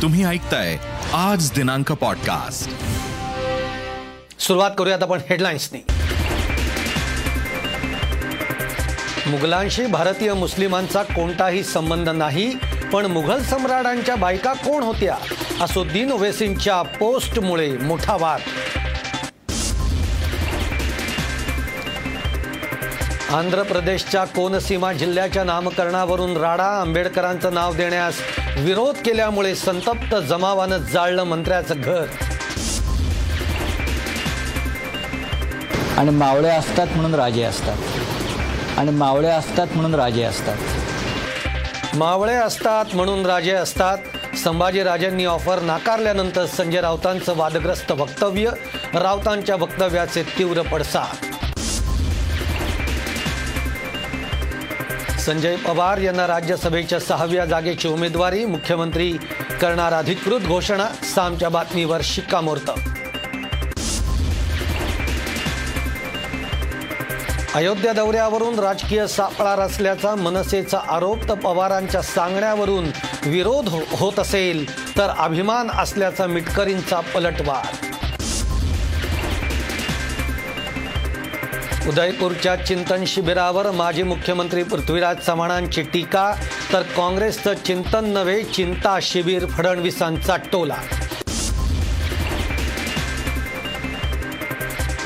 तुम्ही ऐकताय आज दिनांक पॉडकास्ट. सुरुवात करूयात आपण हेडलाईन्सनी. मुघलांशी भारतीय मुस्लिमांचा कोणताही संबंध नाही, पण मुघल सम्राटांच्या बायका कोण होत्या? असदुद्दीन ओवेसींच्या पोस्टमुळे मोठा वाद. आंध्र प्रदेशच्या कोनसीमा जिल्ह्याच्या नामकरणावरून राडा, आंबेडकरांचं नाव देण्यास विरोध केल्यामुळे संतप्त जमावानं जाळलं मंत्र्याचं घर. आणि मावळे असतात म्हणून राजे असतात, आणि मावळे असतात म्हणून राजे असतात, मावळे असतात म्हणून राजे असतात. संभाजीराजांनी ऑफर नाकारल्यानंतर संजय राऊतांचं वादग्रस्त वक्तव्य. राऊतांच्या वक्तव्याचे तीव्र पडसाद. संजय पवार यांना राज्यसभेच्या 6व्या जागेची उमेदवारी. मुख्यमंत्री करणार अधिकृत घोषणा. सामच्या बातमीवर शिक्कामोर्तब. अयोध्या दौऱ्यावरून राजकीय सापळा रचल्याचा मनसेचा आरोप. तर पवारांच्या सांगण्यावरून विरोध होत असेल तर अभिमान असल्याचा मिटकरींचा पलटवार. उदयपूरच्या चिंतन शिबिरावर माजी मुख्यमंत्री पृथ्वीराज चव्हाणांची टीका. तर काँग्रेसचं चिंतन नव्हे, चिंता शिबिर. फडणवीसांचा टोला.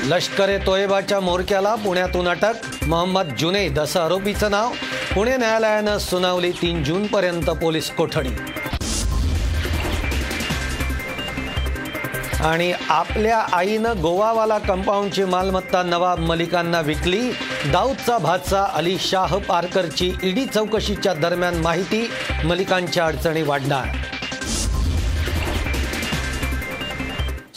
लष्कर-ए-तोयबाच्या म्होरक्याला पुण्यातून अटक. मोहम्मद जुनेद असं आरोपीचं नाव. पुणे न्यायालयानं सुनावली 3 जूनपर्यंत पोलीस कोठडी. आणि आपल्या आईनं गोवावाला कंपाऊंडची मालमत्ता नवाब मलिकांना विकली. दाऊदचा भाचा अली शाह पारकरची ईडी चौकशीच्या दरम्यान माहिती. मलिकांच्या अडचणी वाढणार.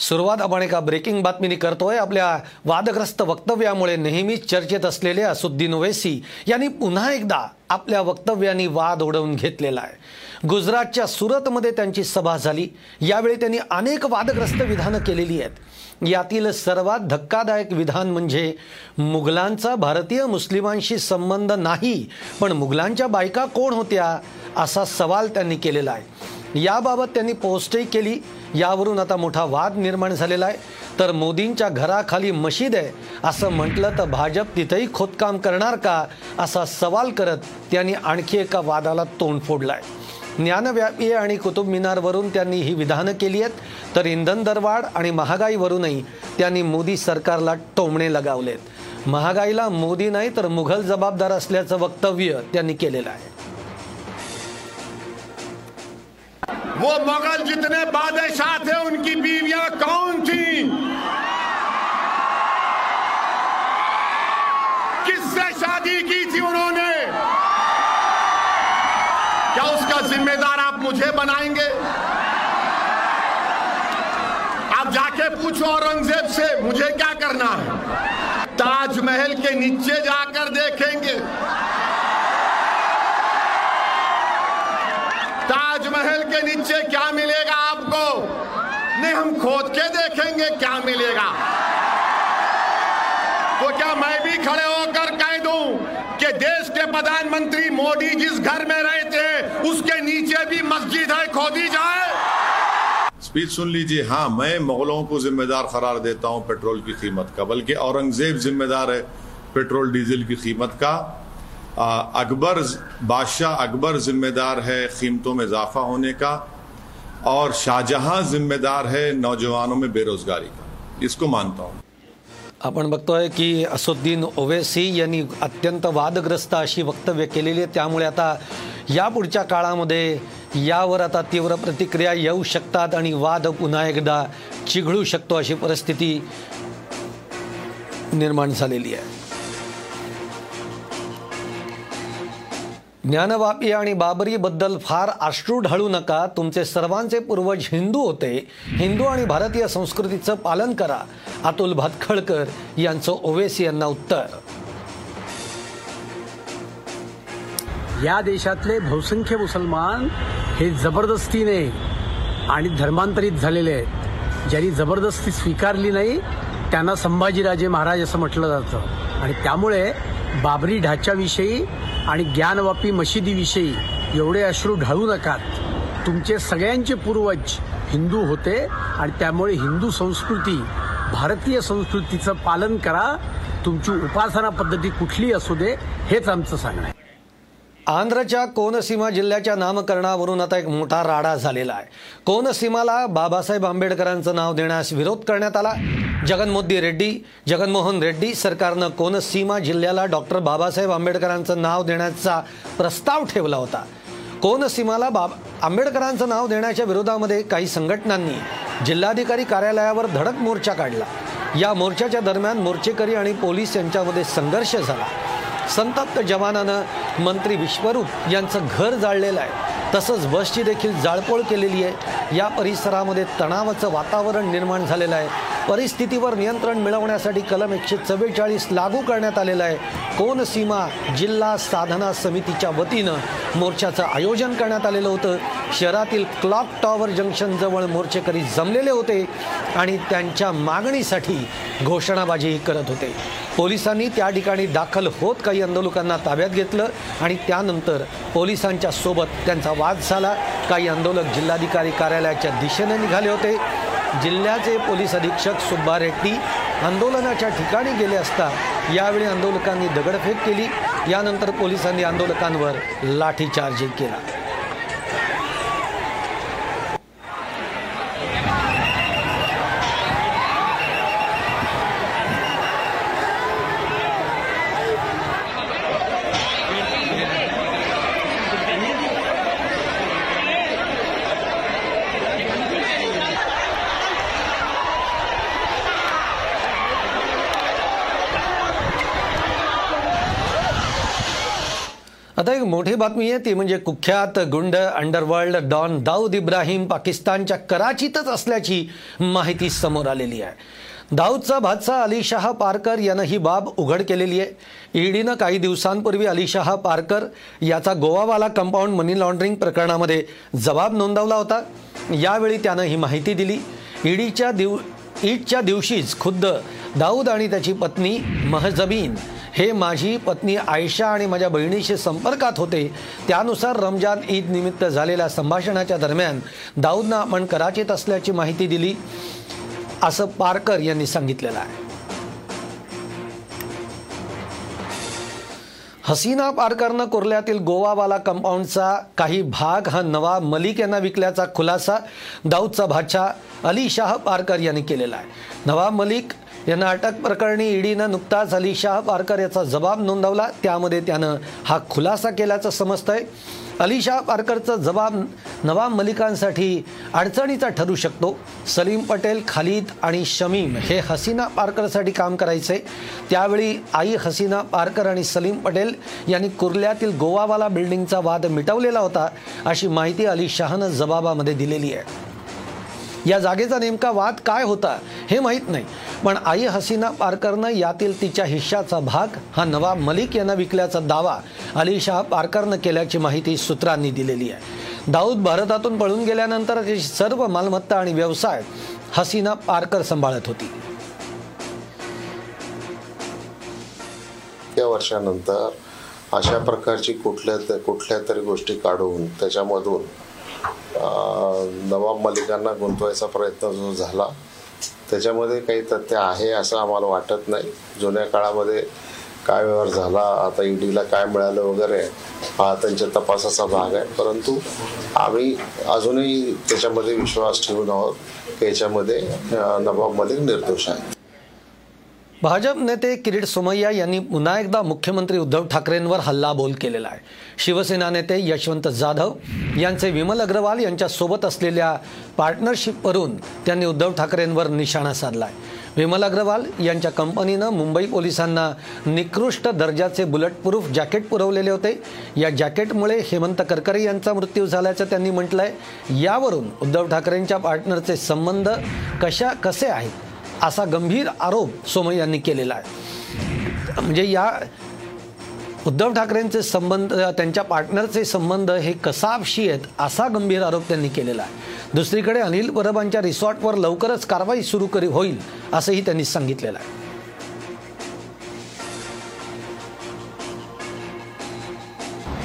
सुरुवात आपण एका ब्रेकिंग बातमीने करतोय. आपल्या वादग्रस्त वक्तव्यामुळे नेहमीच चर्चेत असलेले असदुद्दीन ओवेसी यांनी पुन्हा एकदा आपल्या वक्तव्याने वाद ओढवून घेतलेला आहे. गुजरातच्या सुरतमध्ये त्यांची सभा झाली. यावेळी त्यांनी अनेक वादग्रस्त विधानं केलेली आहेत. यातील सर्वात धक्कादायक विधान म्हणजे मुघलांचा भारतीय मुस्लिमांशी संबंध नाही, पण मुघलांच्या बायका कोण होत्या असा सवाल त्यांनी केलेला आहे. याबाबत त्यांनी पोस्टही केली. यावरून आता मोठा वाद निर्माण झालेला आहे. तर मोदींच्या घराखाली मशीद आहे असं म्हटलं तर भाजप तिथेही खोदकाम करणार का असा सवाल करत त्यांनी आणखी एका वादाला तोंड फोडलं आहे. ज्ञानव्यापी आणि कुतुब मिनारवरून त्यांनी ही विधानं केली आहेत. तर इंधन दरवाढ आणि महागाईवरूनही त्यांनी मोदी सरकारला टोमणे लगावलेत. महागाईला मोदी नाही तर मुघल जबाबदार असल्याचं वक्तव्य त्यांनी केलेलं आहे. वो मुघल जितने बादशाह थे उनकी बीवियां कौन थी, किससे शादी की थी उन्होंने, क्या उसका जिम्मेदार आप मुझे बनाएंगे? आप जाके पूछो औरंगजेब से मुझे क्या करना है, ताजमहल के नीचे जाकर देखेंगे. ताजमहल के नीचे क्या मिलेगा आपको? नहीं, हम खोद के देखेंगे क्या मिलेगा. तो क्या मैं भी खड़े होकर कह दूं कि देश के प्रधानमंत्री मोदी जिस घर में रहते हैं उसके नीचे भी मस्जिद है, खोदी जाए? स्पीच सुन लीजिए. हाँ, मैं मुगलों को जिम्मेदार करार देता हूँ पेट्रोल की कीमत का, बल्कि औरंगजेब जिम्मेदार है पेट्रोल डीजल की कीमत का. अकबर बादशाह अकबर जिम्मेदार है कीमतों में इजाफा होने का, और शाहजहां जिम्मेदार है नौजवानों में बेरोजगारी का. इसको मानता हूँ. आपण बघतोय की असदुद्दीन ओवेसी यांनी अत्यंत वादग्रस्त अशी वक्तव्य केलेली आहे. त्यामुळे आता यापुढच्या काळामध्ये यावर आता तीव्र प्रतिक्रिया येऊ शकतात आणि वाद पुन्हा एकदा चिघळू शकतो अशी परिस्थिती निर्माण झालेली आहे. ज्ञानवापी आणि बाबरीबद्दल फार अश्रू ढाळू नका. तुमचे सर्वांचे पूर्वज हिंदू होते. हिंदू आणि भारतीय संस्कृतीचं पालन करा. अतुल भातखळकर यांचं ओवेसी यांना उत्तर. या देशातले बहुसंख्य मुसलमान हे जबरदस्तीने आणि धर्मांतरित झालेले आहेत. ज्यांनी जबरदस्ती स्वीकारली नाही त्यांना संभाजीराजे महाराज असं म्हटलं जातं. आणि त्यामुळे बाबरी ढाच्याविषयी आणि ज्ञानवापी मशिदीविषयी एवढे अश्रू ढाळू नकात. तुमचे सगळ्यांचे पूर्वज हिंदू होते आणि त्यामुळे हिंदू संस्कृती, भारतीय संस्कृतीचं पालन करा. तुमची उपासना पद्धती कुठली असू दे, हेच आमचं सांगणं आहे. आंध्रच्या कोनसीमा जिल्ह्याच्या नामकरणावरून आता एक मोठा राडा झालेला आहे. कोनसीमाला बाबासाहेब आंबेडकरांचं नाव देण्यास विरोध करण्यात आला. जगनमोहन रेड्डी सरकारनं कोनसीमा जिल्ह्याला डॉक्टर बाबासाहेब आंबेडकरांचं नाव देण्याचा प्रस्ताव ठेवला होता. कोनसीमाला आंबेडकरांचं नाव देण्याच्या विरोधामध्ये काही संघटनांनी जिल्हाधिकारी कार्यालयावर धडक मोर्चा काढला. या मोर्चाच्या दरम्यान मोर्चेकरी आणि पोलीस यांच्यामध्ये संघर्ष झाला. संतप्त जवानानं मंत्री विश्वरूप यांचं घर जाळलेलं आहे, तसंच बसची देखील जाळपोळ केलेली आहे. या परिसरामध्ये तणावाचं वातावरण निर्माण झालेलं आहे. परिस्थितीवर नियंत्रण मिळवण्यासाठी कलम 144 लागू करण्यात आलेलं आहे. कोनसीमा जिल्हा साधना समितीच्या वतीनं मोर्चाचं आयोजन करण्यात आलेलं होतं. शहरातील क्लॉक टॉवर जंक्शनजवळ मोर्चेकरी जमलेले होते आणि त्यांच्या मागणीसाठी घोषणाबाजीही करत होते. पोलिसांनी त्या ठिकाणी दाखल होत काही आंदोलकांना ताब्यात घेतलं आणि त्यानंतर पोलिसांच्या सोबत त्यांचा वाद झाला. काही आंदोलक जिल्हाधिकारी कार्यालयाच्या दिशेने निघाले होते. जिल्ह्याचे पोलीस अधीक्षक सुब्बा रेड्डी आंदोलनाच्या ठिकाणी गेले असता यावेळी आंदोलकांनी दगडफेक केली. यानंतर पोलिसांनी आंदोलकांवर लाठीचार्जही केला. आता एक मोठी बातमी आहे ती म्हणजे कुख्यात गुंड अंडरवर्ल्ड डॉन दाऊद इब्राहिम पाकिस्तानच्या कराचीतच असल्याची माहिती समोर आलेली आहे. दाऊदचा भाचा अली शाह पारकर यानं ही बाब उघड केलेली आहे. ईडीनं काही दिवसांपूर्वी अली शाह पारकर याचा गोवावाला कंपाऊंड मनी लॉन्ड्रिंग प्रकरणामध्ये जबाब नोंदवला होता. यावेळी त्यानं ही माहिती दिली. ईदच्या दिवशीच खुद्द दाऊद आणि त्याची पत्नी महजबीन हे माझी पत्नी आयशा आणि माझ्या बहिणीशी संपर्कात होते. त्यानुसार रमजान ईद निमित्त झालेल्या संभाषणाच्या दरम्यान दाऊदनं आपण कराचीत असल्याची माहिती दिली असं पारकर यांनी सांगितलेलं आहे. हसीना पारकरनं कुर्ल्यातील गोवावाला कंपाऊंडचा काही भाग हा नवाब मलिक यांना विकल्याचा खुलासा दाऊदचा भाचा अली शाह पारकर यांनी केलेला आहे. नवाब मलिक यांना अटक प्रकरणी ईडीनं नुकताच अली शाह पारकर याचा जबाब नोंदवला. त्यामध्ये त्यानं हा खुलासा केल्याचं समजतंय. अली शाह पारकरचा जबाब नवाब मलिकांसाठी अडचणीचा ठरू शकतो. सलीम पटेल, खालिद आणि शमीम हे हसीना पारकरसाठी काम करायचे. त्यावेळी आई हसीना पारकर आणि सलीम पटेल यांनी कुर्ल्यातील गोवावाला बिल्डिंगचा वाद मिटवलेला होता अशी माहिती अली शाहनं जबाबामध्ये दिलेली आहे. या जागेचा नेमका वाद काय होता हे माहीत नाही, पण आई हसीना पारकरनं यातील तिच्या हिश्शाचा भाग हा नवाब मलिक यांना विकल्याचा दावा अली शाह पारकरनं केल्याची माहिती सूत्रांनी दिलेली आहे. दाऊद भारतातून पळून गेल्यानंतर त्याची सर्व मालमत्ता आणि व्यवसाय हसीना पारकर सांभाळत होती. त्या वर्षानंतर अशा प्रकारची कुठल्या तरी गोष्टी काढून त्याच्यामधून नवाब मलिकांना गुंतवायचा प्रयत्न जो झाला त्याच्यामध्ये काही तथ्य आहे असं आम्हाला वाटत नाही. जुन्या काळामध्ये काय व्यवहार झाला, आता ईडीला काय मिळालं वगैरे हा त्यांच्या तपासाचा भाग आहे. परंतु आम्ही अजूनही त्याच्यामध्ये विश्वास ठेवून आहोत की याच्यामध्ये नवाब मलिक निर्दोष आहेत. भाजप नेते किट सोमैया यांनी पुन्हा एकदा मुख्यमंत्री उद्धव ठाकरेंवर हल्लाबोल केलेला आहे. शिवसेना नेते यशवंत जाधव यांचे विमल अग्रवाल यांच्यासोबत असलेल्या पार्टनरशिपवरून त्यांनी उद्धव ठाकरेंवर निशाणा साधला आहे. विमल अग्रवाल यांच्या कंपनीनं मुंबई पोलिसांना निकृष्ट दर्जाचे बुलेटप्रूफ जॅकेट पुरवलेले होते. या जॅकेटमुळे हेमंत करकरे यांचा मृत्यू झाल्याचं त्यांनी म्हटलं आहे. यावरून उद्धव ठाकरेंच्या पार्टनरचे संबंध कसे आहेत असा गंभीर आरोप सोमय्या यांनी केलेला आहे. म्हणजे या उद्धव ठाकरेंचे संबंध, त्यांच्या पार्टनरचे संबंध हे कसाबशी आहेत असा गंभीर आरोप त्यांनी केलेला आहे. दुसरीकडे अनिल परबांच्या रिसॉर्टवर लवकरच कारवाई सुरू होईल असंही त्यांनी सांगितलेलं आहे.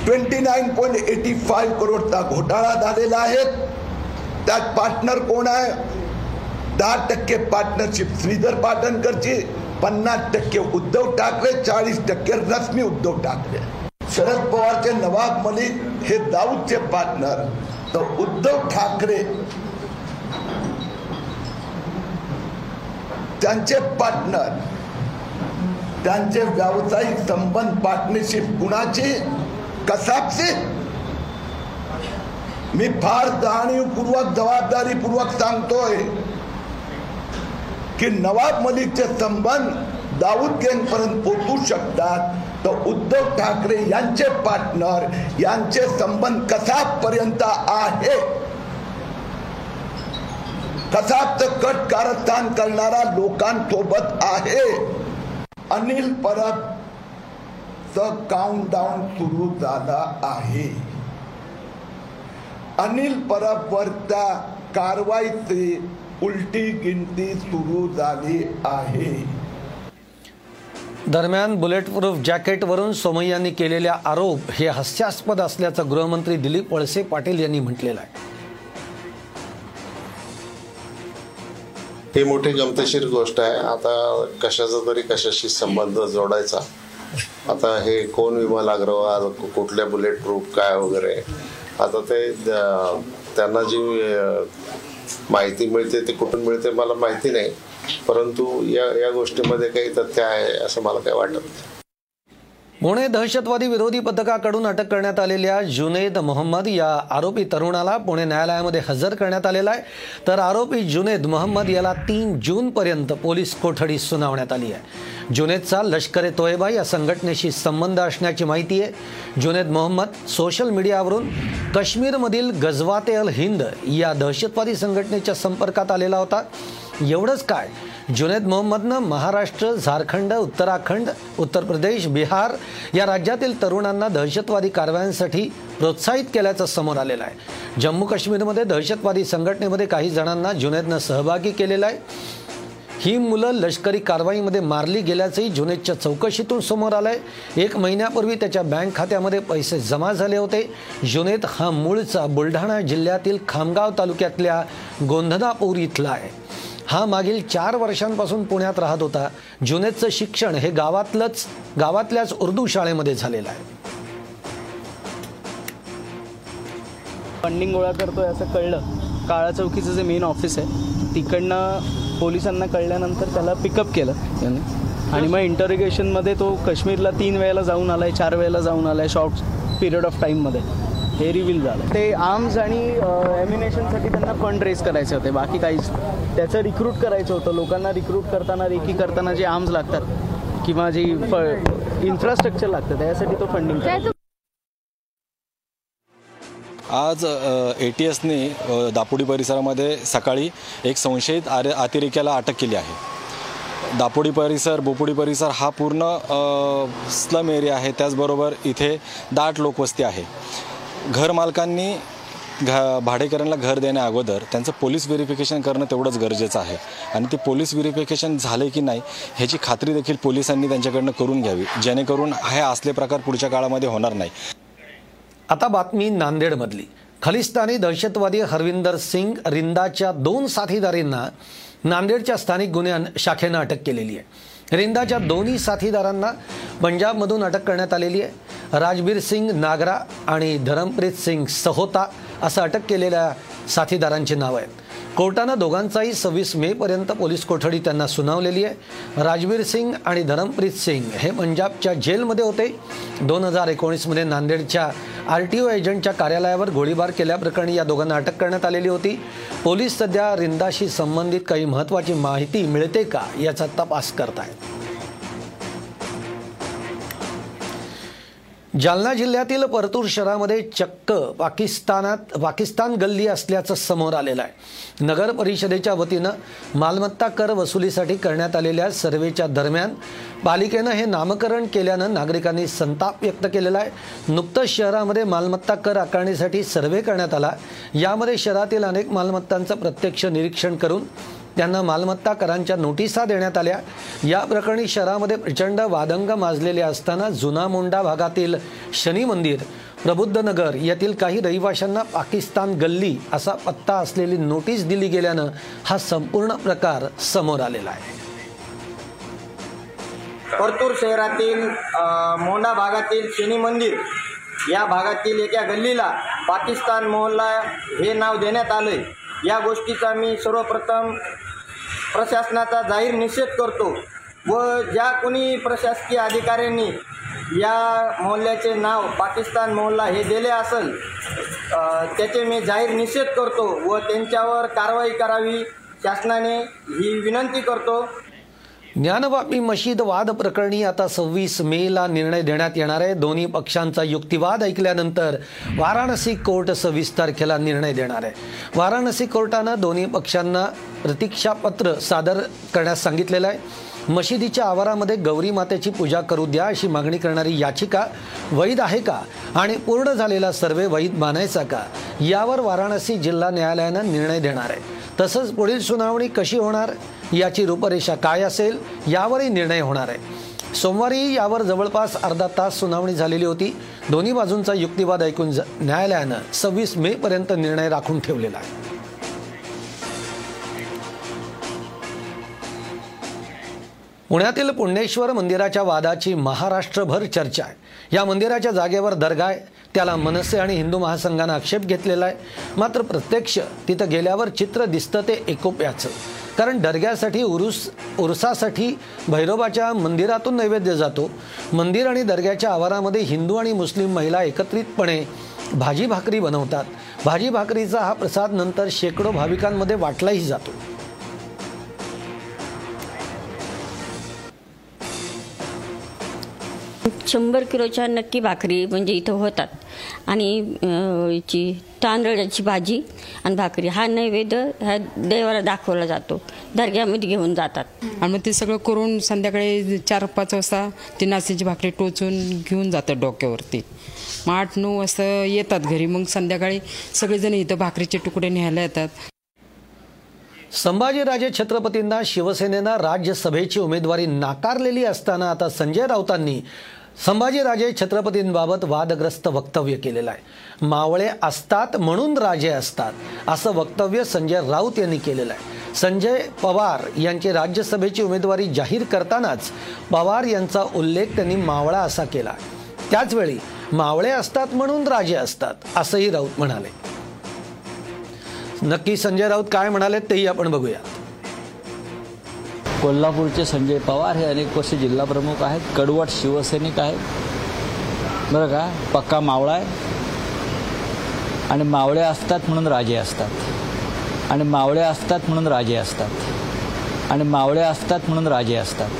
29.85 करोडचा घोटाळा झालेला आहे. त्यात पार्टनर कोण आहे? 10% पार्टनरशिप श्रीधर पाटणकरची, 50% उद्धव ठाकरे, 40% रश्मी उद्धव ठाकरे. शरद पवारचे नवाब मलिक हे दाऊदचे पार्टनर, तर उद्धव ठाकरे त्यांचे पार्टनर, त्यांचे व्यावसायिक संबंध पार्टनरशिप कुणाची? कसाबशी. मी फार जाणीवपूर्वक जबाबदारीपूर्वक सांगतोय की नवाब मलिकचे संबंध दाऊद गँगपर्यंत पोहोचू शकतात, तर उद्धव ठाकरे यांचे पार्टनर यांचे संबंध कसाबपर्यंत आहे. कसाबचं कट कारस्थान करणारा लोकांसोबत आहे. अनिल परबचं काउंटडाऊन सुरू झाला आहे. अनिल परबवरच्या कारवाईची उलटी गिनती सुरू झाली आहे. दरम्यान बुलेटप्रूफ जॅकेटवरून सोमय्यांनी केलेल्या आरोप हे हास्यास्पद असल्याचं गृहमंत्री दिलीप वळसे पाटील यांनी म्हटलेलं आहे. ही मोठी गमतीशीर गोष्ट आहे. आता कशाचा तरी कशाशी संबंध जोडायचा. आता हे कोण विमा लागरवा, कुठल्या बुलेट प्रूफ काय वगैरे, आता ते त्यांना जी माहिती मिळते ती कुठून मिळते मला माहिती नाही, परंतु या गोष्टीमध्ये काही तथ्य आहे असं मला काही वाटत नाही. पुणे दहशतवादी विरोधी पथकाकडून अटक करण्यात आलेल्या जुनेद मोहम्मद या आरोपी तरुणाला पुणे न्यायालयामध्ये हजर करण्यात आलेला आहे. तर आरोपी जुनेद मोहम्मद याला 3 जूनपर्यंत पोलीस कोठडी सुनावण्यात आली आहे. जुनेदचा लष्कर-ए-तोयबा या संघटनेशी संबंध असण्याची माहिती आहे. जुनेद मोहम्मद सोशल मीडियावरून काश्मीरमधील गजवाते अल हिंद या दहशतवादी संघटनेच्या संपर्कात आलेला होता. एवढंच काय, जुनेद मोहम्मदनं महाराष्ट्र, झारखंड, उत्तराखंड, उत्तर प्रदेश, बिहार या राज्यातील तरुणांना दहशतवादी कारवायांसाठी प्रोत्साहित केल्याचं समोर आलेलं आहे. जम्मू काश्मीरमध्ये दहशतवादी संघटनेमध्ये काही जणांना जुनेदनं सहभागी केलेलं आहे. ही मुलं लष्करी कारवाईमध्ये मारली गेल्याचंही जुनेदच्या चौकशीतून समोर आलं आहे. 1 महिन्यापूर्वी त्याच्या बँक खात्यामध्ये पैसे जमा झाले होते. जुनेद हा मूळचा बुलढाणा जिल्ह्यातील खामगाव तालुक्यातल्या गोंधनापूर इथला आहे. हा मागील 4 वर्षांपासून पुण्यात राहत होता. जुनेदचं शिक्षण हे गावातल्याच उर्दू शाळेमध्ये झालेलं आहे. फंडिंग गोळा करतोय असं कळलं. काळा चौकीचं जे मेन ऑफिस आहे तिकडनं पोलिसांना कळल्यानंतर त्याला पिकअप केलं त्याने, आणि मग इंटरोगेशनमध्ये तो काश्मीरला 3 वेळेला जाऊन आला आहे, 4 वेळेला जाऊन आला आहे शॉर्ट पिरियड ऑफ टाईममध्ये. हे रिव्हील झालं. ते आर्म्स आणि एम्युनेशनसाठी त्यांना फंड रेज करायचे होते, बाकी काहीच. त्याचं रिक्रूट करायचं होतं लोकांना. रिक्रूट करताना, रेकी करताना जे आर्म्स लागतात किंवा जे इन्फ्रास्ट्रक्चर लागतं त्यासाठी तो फंडिंग करायचं. आज ATSने दापोडी परिसरामध्ये सकाळी एक संशयित अतिरेक्याला अटक केली आहे. दापोडी परिसर, बोपोडी परिसर हा पूर्ण स्लम एरिया आहे. त्याचबरोबर इथे दाट लोकवस्ती आहे. घरमालकांनी भाडेकऱ्यांना घर देण्या अगोदर त्यांचं पोलीस व्हेरिफिकेशन करणं तेवढंच गरजेचं आहे, आणि ते पोलीस व्हेरिफिकेशन झाले की नाही ह्याची खात्री देखील पोलिसांनी त्यांच्याकडनं करून घ्यावी, जेणेकरून हे असले प्रकार पुढच्या काळामध्ये होणार नाही. आता बातमी नांदेडमधली. खलिस्तानी दहशतवादी हरविंदर सिंग रिंदाच्या 2 साथीदारांना नांदेडच्या स्थानिक गुन्हे शाखेनं अटक केलेली आहे. रिंदाच्या 2 साथीदारांना पंजाबमधून अटक करण्यात आलेली आहे. राजबीर सिंग नागरा आणि धरमप्रीत सिंग सहोता असं अटक केलेल्या साथीदारांची नावं आहेत. कोर्टानं दोघांचाही 26 मेपर्यंत पोलीस कोठडी त्यांना सुनावलेली आहे. राजबीर सिंग आणि धरमप्रीत सिंग हे पंजाबच्या जेलमध्ये होते. 2019मध्ये नांदेडच्या RTO एजंटच्या कार्यालयावर गोळीबार केल्याप्रकरणी या दोघांना अटक करण्यात आलेली होती. पोलीस सध्या रिंदाशी संबंधित काही महत्त्वाची माहिती मिळते का याचा तपास करत आहेत. जालना जिल्ह्यातील परतूर शहरामध्ये चक्क पाकिस्तान गल्ली असल्याचं समोर आलेलं आहे. नगर परिषदेच्या वतीनं मालमत्ता कर वसुलीसाठी करण्यात आलेल्या सर्वेच्या दरम्यान पालिकेनं हे नामकरण केल्यानं नागरिकांनी संताप व्यक्त केलेला आहे. नुकतंच शहरामध्ये मालमत्ता कर आकारणीसाठी सर्वे करण्यात आला. यामध्ये शहरातील अनेक मालमत्तांचं प्रत्यक्ष निरीक्षण करून त्यांना मालमत्ता करांच्या नोटिसा देण्यात आल्या। या प्रकरणी शहरामध्ये प्रचंड वादंग माजलेले असताना जुना मोंडा भागातील शनी मंदिर, प्रबुद्ध नगर येथील काही रहिवाशांना पाकिस्तान गल्ली असा पत्ता असलेली नोटीस दिली गेल्यानं हा संपूर्ण प्रकार समोर आलेला आहे। परतूर शहरातील मोंडा भागातील शनी मंदिर या भागातील एका गल्लीला पाकिस्तान मोहल्ला हे नाव देण्यात आले। या गोष्टीचा मी सर्वप्रथम प्रशासनाचा जाहीर निषेध करतो व ज्या कोणी प्रशासकीय अधिकाऱ्यांनी या मोहल्ल्याचे नाव पाकिस्तान मोहल्ला हे दिले असेल त्याचे मी जाहीर निषेध करतो व त्यांच्यावर कारवाई करावी शासनाने ही विनंती करतो। ज्ञानवापी मशीद वाद प्रकरणी आता 26 मेला निर्णय देण्यात येणार आहे। दोन्ही पक्षांचा युक्तिवाद ऐकल्यानंतर वाराणसी कोर्ट 26 तारखेला निर्णय देणार आहे। वाराणसी कोर्टानं दोन्ही पक्षांना प्रतीक्षापत्र सादर करण्यास सांगितलेलं आहे। मशिदीच्या आवारामध्ये गौरी मातेची पूजा करू द्या अशी मागणी करणारी याचिका वैध आहे का आणि पूर्ण झालेला सर्वे वैध मानायचा का यावर वाराणसी जिल्हा न्यायालयानं निर्णय देणार आहे। तसंच पुढील सुनावणी कशी होणार याची रूपरेषा काय असेल यावरही निर्णय होणार आहे। सोमवारी यावर जवळपास अर्धा तास सुनावणी झालेली होती। दोन्ही बाजूंचा युक्तिवाद ऐकून न्यायालयानं 26 मे पर्यंत निर्णय राखून ठेवलेला आहे। पुण्यातील पुण्येश्वर मंदिराच्या वादाची महाराष्ट्रभर चर्चा आहे। या मंदिराच्या जागेवर दर्गा आहे, त्याला मनसे आणि हिंदू महासंघानं आक्षेप घेतलेला आहे। मात्र प्रत्यक्ष तिथं गेल्यावर चित्र दिसतं ते एकोप्याचं, कारण दर्ग्यासाठी उरुसासाठी भैरोबाच्या मंदिरातून नैवेद्य जातो। मंदिर आणि दर्ग्याच्या आवारामध्ये हिंदू आणि मुस्लिम महिला एकत्रितपणे भाजी भाकरी बनवतात। भाजी भाकरीचा हा प्रसाद नंतर शेकडो भाविकांमध्ये वाटलाही जातो। शंभर किलोच्या नक्की भाकरी म्हणजे इथं होतात आणि याची तांदळाची भाजी आणि भाकरी हा नैवेद्य ह्या देवाला दाखवला जातो, दर्ग्यामध्ये घेऊन जातात। आणि मग ते सगळं करून संध्याकाळी 4-5 वाजता ती नाचण्याची भाकरी टोचून घेऊन जातात डोक्यावरती। मग 8-9 वाजता येतात घरी। मग संध्याकाळी सगळेजण इथं भाकरीचे तुकडे न्यायला येतात। संभाजीराजे छत्रपतींना शिवसेनेनं राज्यसभेची उमेदवारी नाकारलेली असताना आता संजय राऊतांनी संभाजीराजे छत्रपतींबाबत वादग्रस्त वक्तव्य केलेलं आहे। मावळे असतात म्हणून राजे असतात असं वक्तव्य संजय राऊत यांनी केलेलं आहे। संजय पवार यांची राज्यसभेची उमेदवारी जाहीर करतानाच पवार यांचा उल्लेख त्यांनी मावळा असा केला। त्याचवेळी मावळे असतात म्हणून राजे असतात असंही राऊत म्हणाले। नक्की संजय राऊत काय म्हणाले तेही आपण बघूया। कोल्हापूरचे संजय पवार हे अनेक वर्षे जिल्हाप्रमुख आहेत, कडवट शिवसैनिक आहेत बरं का, पक्का मावळा आहे। आणि मावळे असतात म्हणून राजे असतात, आणि मावळे असतात म्हणून राजे असतात, आणि मावळे असतात म्हणून राजे असतात।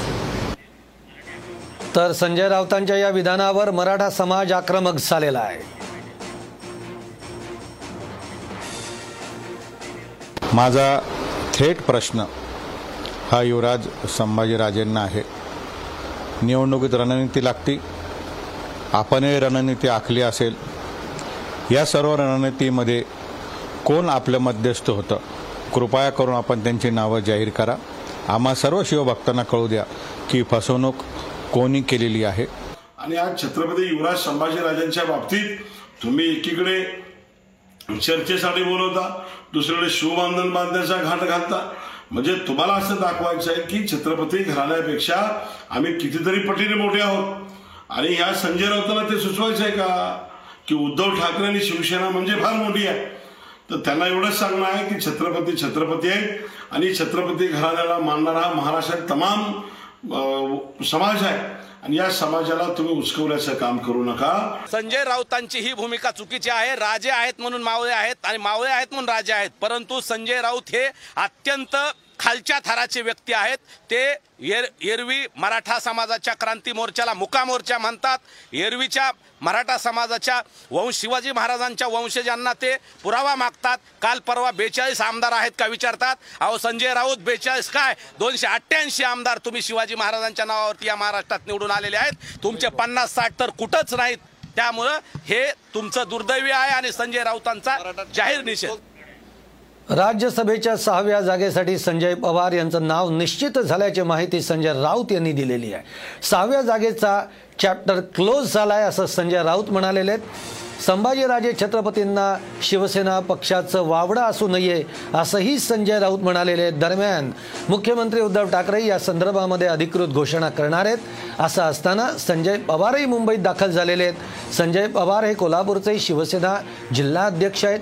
तर संजय राऊतांच्या या विधानावर मराठा समाज आक्रमक झालेला आहे। माझा थेट प्रश्न हा युवराज संभाजीराजेंना आहे। निवडणुकीत रणनीती लागती, आपणही रणनीती आखली असेल, या सर्व रणनीतीमध्ये कोण आपलं मध्यस्थ होतं कृपया करून आपण त्यांची नावं जाहीर करा। आम्हा सर्व शिवभक्तांना कळू द्या की फसवणूक कोणी केलेली आहे। आणि आज छत्रपती युवराज संभाजीराजांच्या बाबतीत तुम्ही एकीकडे चर्चेसाठी बोलवता, दुसरीकडे शिवबांधन बांधण्याचा घाट घालता। म्हणजे तुम्हाला असं दाखवायचं आहे की छत्रपती घराण्यापेक्षा आम्ही कितीतरी पटीने मोठे आहोत। आणि या संजय राऊतांना ते सुचवायचं आहे का की उद्धव ठाकरे आणि शिवसेना म्हणजे फार मोठी आहे। तर त्यांना एवढंच सांगणं आहे की छत्रपती छत्रपती आहेत आणि छत्रपती घराण्याला मानणारा हा महाराष्ट्रात तमाम समाज आहे आणि या समाजाला तुम्ही उचकवल्याचं काम करू नका। संजय राऊतांची ही भूमिका चुकीची आहे। राजे आहेत म्हणून मावळे आहेत आणि मावळे आहेत म्हणून राजे आहेत, परंतु संजय राऊत हे अत्यंत खालच्या थराचे व्यक्ती आहेत। ते एरवी मराठा समाजाच्या क्रांती मोर्चाला मुका मोर्चा म्हणतात। एरवीच्या मराठा समाजाच्या शिवाजी महाराजांच्या वंशजांना ते पुरावा मागतात। काल परवा 42 आमदार आहेत का विचारतात। अहो संजय राऊत 42 काय 288 आमदार तुम्ही शिवाजी महाराजांच्या नावावरती या महाराष्ट्रात निवडून आलेले आहेत। तुमचे 50-60 तर कुठंच नाहीत। त्यामुळं हे तुमचं दुर्दैवी आहे आणि संजय राऊतांचा जाहीर निषेध। राज्यसभेच्या 6व्या जागेसाठी संजय पवार यांचं नाव निश्चित झाल्याची माहिती संजय राऊत यांनी दिलेली आहे. 6व्या जागेचा चॅप्टर क्लोज झालाय असं संजय राऊत म्हणालेले आहेत. संभाजीराजे छत्रपतींना शिवसेना पक्षाचं वावडं असू नये असंही संजय राऊत म्हणालेले आहेत. दरम्यान मुख्यमंत्री उद्धव ठाकरे या संदर्भामध्ये अधिकृत घोषणा करणार आहेत. असं असताना संजय पवारही मुंबईत दाखल झालेले आहेत. संजय पवार हे कोल्हापूरचे शिवसेना जिल्हाध्यक्ष आहेत.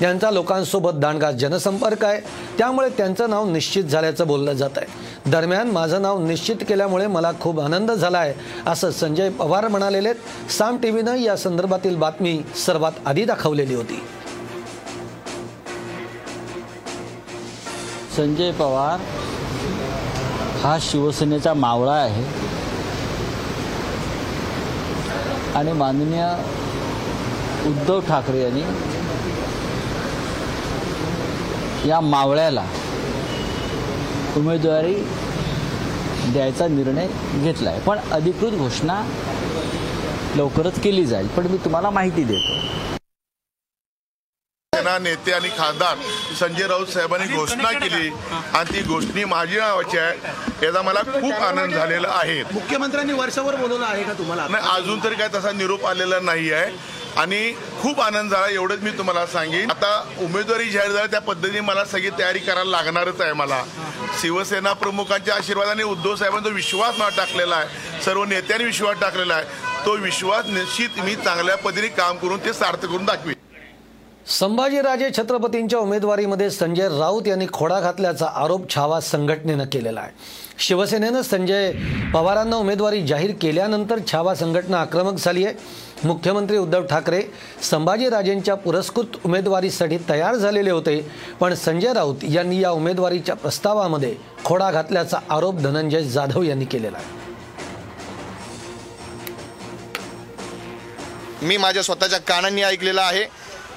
त्यांचा लोकांसोबत दांडगा जनसंपर्क आहे, त्यामुळे त्यांचं नाव निश्चित झाल्याचं बोललं जात आहे. दरम्यान माझं नाव निश्चित केल्यामुळे मला खूप आनंद झाला आहे असं संजय पवार म्हणालेले आहेत. साम टीव्हीनं या संदर्भातील बातमी सर्वात आधी दाखवलेली होती. संजय पवार हा शिवसेनेचा मावळा आहे आणि माननीय उद्धव ठाकरे यांनी या मावळ्याला उमेदवारी द्यायचा निर्णय घेतला आहे. पण अधिकृत घोषणा लवकरच केली जाईल, पण मी तुम्हाला माहिती देतो. नेते आणि खासदार संजय राऊत साहेबांनी घोषणा केली आणि ती घोषणा माझ्या नावाची आहे, याचा मला खूप आनंद झालेला आहे. मुख्यमंत्र्यांनी वर्षभर बोलवलं आहे का तुम्हाला? नाही, अजून तरी काय तसा निरोप आलेला नाही आहे आणि खूप आनंद झाला एवढंच मी तुम्हाला सांगेन. आता उमेदवारी जाहीर झाली त्या पद्धतीने मला सगळी तयारी करायला लागणारच आहे. मला शिवसेना प्रमुखांच्या आशीर्वादाने उद्धव साहेबांचा विश्वास मला टाकलेला आहे, सर्व नेत्यांनी विश्वास टाकलेला आहे. तो विश्वास निश्चित मी चांगल्या पद्धतीने काम करून ते सार्थ करून दाखवेन. संभाजीराजे छत्रपतींच्या उमेदवारीमध्ये संजय राऊत यांनी खोडा घातल्याचा आरोप छावा संघटनेनं केलेला आहे. शिवसेनेनं संजय पवारांना उमेदवारी जाहीर केल्यानंतर छावा संघटना आक्रमक झाली आहे. मुख्यमंत्री उद्धव ठाकरे संभाजीराजेंच्या पुरस्कृत उमेदवारीसाठी तयार झालेले होते, पण संजय राऊत यांनी या उमेदवारीच्या प्रस्तावामध्ये खोडा घातल्याचा आरोप धनंजय जाधव यांनी केलेला आहे. मी माझ्या स्वतःच्या कानांनी ऐकलेलं आहे.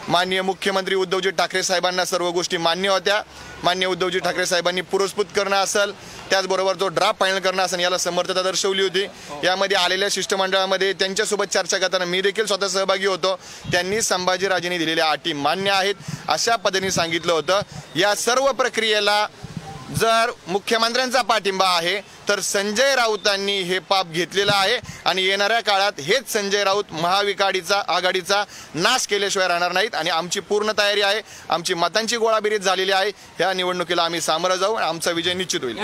माननीय मुख्यमंत्री उद्धवजी ठाकरे साहेबांना सर्व गोष्टी मान्य होत्या. माननीय उद्धवजी ठाकरे साहेबांनी पुरस्कृत करणं असेल, त्याचबरोबर जो ड्राफ्ट फायनल करणं असेल, याला समर्थता दर्शवली होती. यामध्ये आलेल्या शिष्टमंडळामध्ये त्यांच्यासोबत चर्चा करताना मी देखील स्वतः सहभागी होतो. त्यांनी संभाजीराजेंनी दिलेल्या अटी मान्य आहेत अशा पद्धतीने सांगितलं होतं. या सर्व प्रक्रियेला जर मुख्यमंत्र्यांचा पाठिंबा आहे तर संजय राऊतांनी हे पाप घेतलेलं आहे आणि येणाऱ्या काळात हेच संजय राऊत महाविकाडीचा आघाडीचा नाश केल्याशिवाय राहणार नाहीत. आणि आमची पूर्ण तयारी आहे, आमची मतांची गोळाबेरीज झालेली आहे. ह्या निवडणुकीला आम्ही सामोरं जाऊ आणि आमचा विजय निश्चित होईल.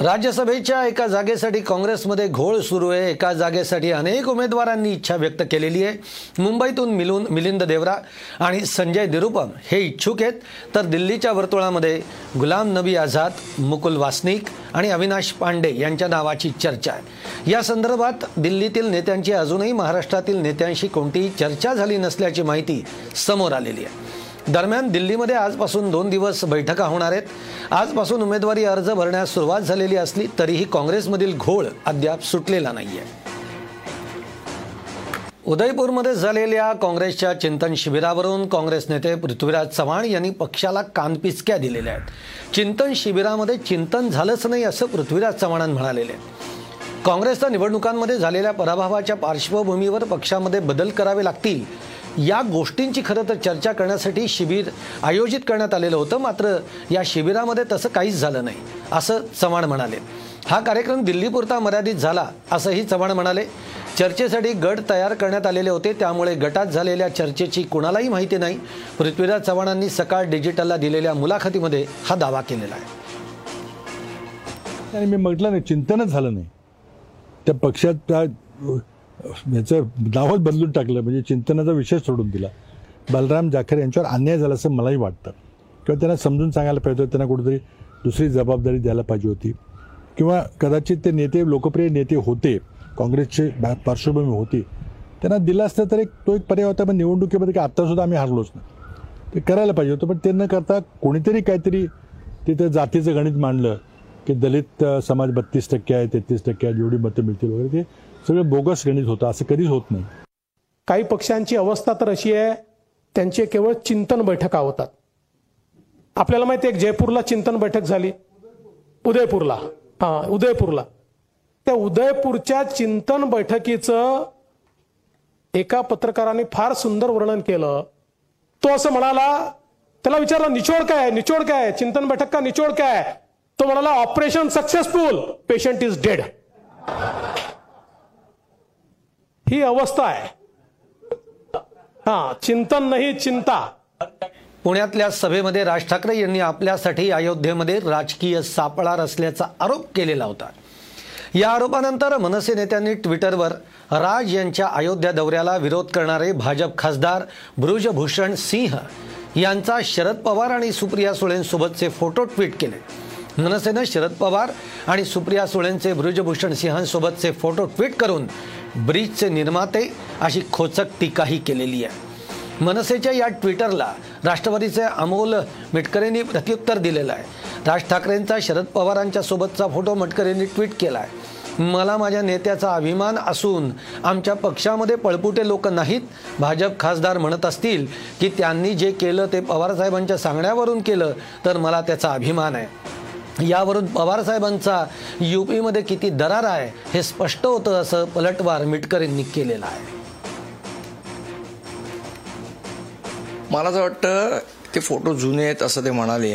राज्यसभेच्या एका जागेसाठी काँग्रेसमध्ये घोळ सुरू आहे. एका जागेसाठी अनेक उमेदवारांनी इच्छा व्यक्त केलेली आहे. मुंबईतून मिलिंद देवरा आणि संजय निरुपम हे इच्छुक आहेत, तर दिल्लीच्या वर्तुळामध्ये गुलाम नबी आझाद, मुकुल वासनिक आणि अविनाश पांडे यांच्या नावाची चर्चा आहे. या संदर्भात दिल्लीतील नेत्यांची अजूनही महाराष्ट्रातील नेत्यांशी कोणतीही चर्चा झाली नसल्याची माहिती समोर आलेली आहे. दरम्यान दिल्लीमध्ये आजपासून 2 दिवस बैठका होणार आहेत. आजपासून उमेदवारी अर्ज भरण्यास सुरुवात झालेली असली तरीही काँग्रेसमधील घोळ अद्याप सुटलेला नाही आहे. उदयपूरमध्ये झालेल्या काँग्रेसच्या चिंतन शिबिरावरून काँग्रेस नेते पृथ्वीराज चव्हाण यांनी पक्षाला कानपिचक्या दिलेल्या आहेत. चिंतन शिबिरामध्ये चिंतन झालंच नाही असं पृथ्वीराज चव्हाण म्हणालेले आहेत. काँग्रेसच्या निवडणुकांमध्ये झालेल्या पराभवाच्या पार्श्वभूमीवर पक्षामध्ये बदल करावे लागतील या गोष्टींची खरं तर चर्चा करण्यासाठी शिबिर आयोजित करण्यात आलेलं होतं, मात्र या शिबिरामध्ये तसं काहीच झालं नाही असं चव्हाण म्हणाले. हा कार्यक्रम दिल्लीपुरता मर्यादित झाला असंही चव्हाण म्हणाले. चर्चेसाठी गट तयार करण्यात आलेले होते, त्यामुळे गटात झालेल्या चर्चेची कुणालाही माहिती नाही. पृथ्वीराज चव्हाणांनी सकाळ डिजिटलला दिलेल्या मुलाखतीमध्ये हा दावा केलेला आहे. आणि मी म्हटलं नाही, चिंतनच झालं नाही त्या पक्षात. त्या याचं नावच बदलून टाकलं, म्हणजे चिंतनाचा विषय सोडून दिला. बलराम जाखरे यांच्यावर अन्याय झाला असं मलाही वाटतं. किंवा त्यांना समजून सांगायला पाहिजे होतं, त्यांना कुठेतरी दुसरी जबाबदारी द्यायला पाहिजे होती. किंवा कदाचित ते नेते लोकप्रिय नेते होते, काँग्रेसचे पार्श्वभूमी होती, त्यांना दिला असतं तर तो एक पर्याय होता. पण निवडणुकीमध्ये की आत्तासुद्धा आम्ही हारलोच ना, ते करायला पाहिजे होतं. पण ते न करता कोणीतरी काहीतरी तिथं जातीचं गणित मांडलं की दलित समाज 32% आहे, 33% आहे, जेवढी मतं मिळतील वगैरे, ते सगळं बोगस गणित होतं. असं कधीच होत नाही. काही पक्षांची अवस्था तर अशी आहे, त्यांचे केवळ चिंतन बैठका होतात. आपल्याला माहिती आहे, जयपूरला चिंतन बैठक झाली, उदयपूरला. त्या उदयपूरच्या चिंतन बैठकीचं एका पत्रकाराने फार सुंदर वर्णन केलं. तो असं म्हणाला, त्याला विचारलं निचोड काय आहे, निचोड काय आहे, चिंतन बैठक का निचोड काय आहे? तो म्हणाला operation successful, patient is dead. ही अवस्था आहे. हा, चिंतन नाही चिंता. पुण्यातल्या सभेमध्ये राज ठाकरे यांनी आपल्यासाठी अयोध्येमध्ये राजकीय सापळा रचल्याचा आरोप केलेला होता. या आरोपानंतर मनसे नेत्यांनी ट्विटरवर राज यांच्या अयोध्या दौऱ्याला विरोध करणारे भाजप खासदार ब्रजभूषण सिंह यांचा शरद पवार आणि सुप्रिया सुळेंसोबतचे फोटो ट्विट केले. मनसेनं शरद पवार आणि सुप्रिया सुळेंचे ब्रजभूषण सिंहांसोबतचे फोटो ट्विट करून ब्रिजचे निर्माते अशी खोचक टीकाही केलेली आहे. मनसेच्या या ट्विटरला राष्ट्रवादीचे अमोल मिटकरेंनी प्रत्युत्तर दिलेलं आहे. राज ठाकरेंचा शरद पवारांच्या सोबतचा फोटो मिटकरेंनी ट्विट केला आहे. मला माझ्या नेत्याचा अभिमान असून आमच्या पक्षामध्ये पळपुटे लोक नाहीत. भाजप खासदार म्हणत असतील की त्यांनी जे केलं ते पवारसाहेबांच्या सांगण्यावरून केलं, तर मला त्याचा अभिमान आहे. यावरून पवारसाहेबांचा यूपीमध्ये किती दरार आहे हे स्पष्ट होतं, असं पलटवार मिटकरेंनी केलेला आहे. मला असं वाटतं ते फोटो जुने आहेत असं ते म्हणाले,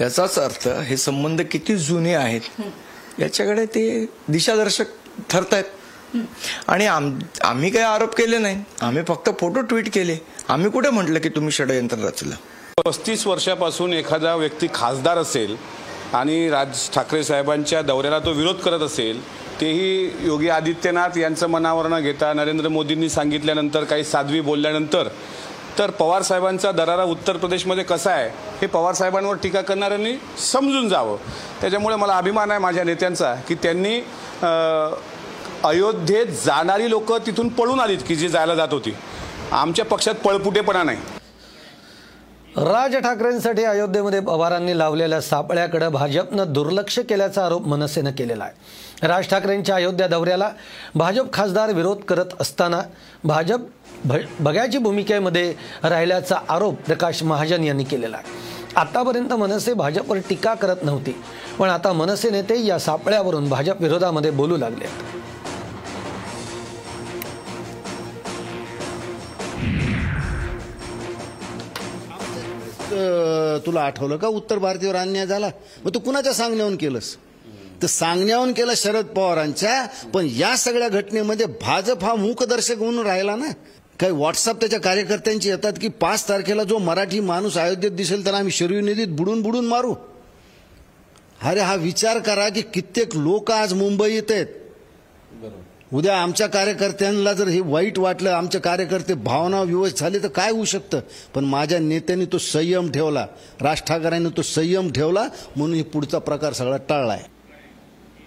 याचाच अर्थ हे संबंध किती जुने आहेत याच्याकडे ते दिशादर्शक ठरत आहेत. आणि आम्ही काही आरोप केले नाही, आम्ही फक्त फोटो ट्विट केले. आम्ही कुठे म्हटलं की तुम्ही षडयंत्र रचलं? 35 वर्षापासून एखादा व्यक्ती खासदार असेल आणि राज ठाकरे साहेबांच्या दौऱ्याला तो विरोध करत असेल, तेही योगी आदित्यनाथ यांचं मनावर न घेता, नरेंद्र मोदींनी सांगितल्यानंतर, काही साध्वी बोलल्यानंतर, तर पवारसाहेबांचा दरारा उत्तर प्रदेशमध्ये कसा आहे हे पवारसाहेबांवर टीका करणाऱ्यांनी समजून जावं. त्याच्यामुळे मला अभिमान आहे माझ्या नेत्यांचा की त्यांनी अयोध्येत जाणारी लोक तिथून पळून आलीत की जी जायला जात होती. आमच्या पक्षात पळपुटेपणा नाही. राज ठाकरेंसाठी अयोध्येमध्ये पवारांनी लावलेल्या सापळ्याकडे भाजपनं दुर्लक्ष केल्याचा आरोप मनसेनं केलेला आहे. राज ठाकरेंच्या अयोध्या दौऱ्याला भाजप खासदार विरोध करत असताना भाजप बघ्याची भूमिकेमध्ये राहिल्याचा आरोप प्रकाश महाजन यांनी केलेला आहे. आतापर्यंत मनसे भाजपवर टीका करत नव्हती, पण आता मनसे नेते या सापळ्यावरून भाजप विरोधामध्ये बोलू लागले. तुला आठवलं का उत्तर भारतीवर अन्याय झाला? मग तू कुणाच्या सांगण्याहून केलंस? तर सांगण्याहून केलं शरद पवारांच्या. पण या सगळ्या घटनेमध्ये भाजप हा मूकदर्शक म्हणून राहिला ना. काही व्हॉट्सअप त्याच्या कार्यकर्त्यांची येतात की 5 तारखेला जो मराठी माणूस अयोध्येत दिसेल तर आम्ही शरयू नदीत बुडून बुडून मारू. अरे हा विचार करा की कित्येक लोक आज मुंबईत आहेत. उद्या आमच्या कार्यकर्त्यांना जर हे वाईट वाटलं, आमचे कार्यकर्ते भावना विवश झाले, तर काय होऊ शकतं? पण माझ्या नेत्यांनी तो संयम ठेवला, राज ठाकरेंनी तो संयम ठेवला, म्हणून हे पुढचा प्रकार सगळा टाळला आहे.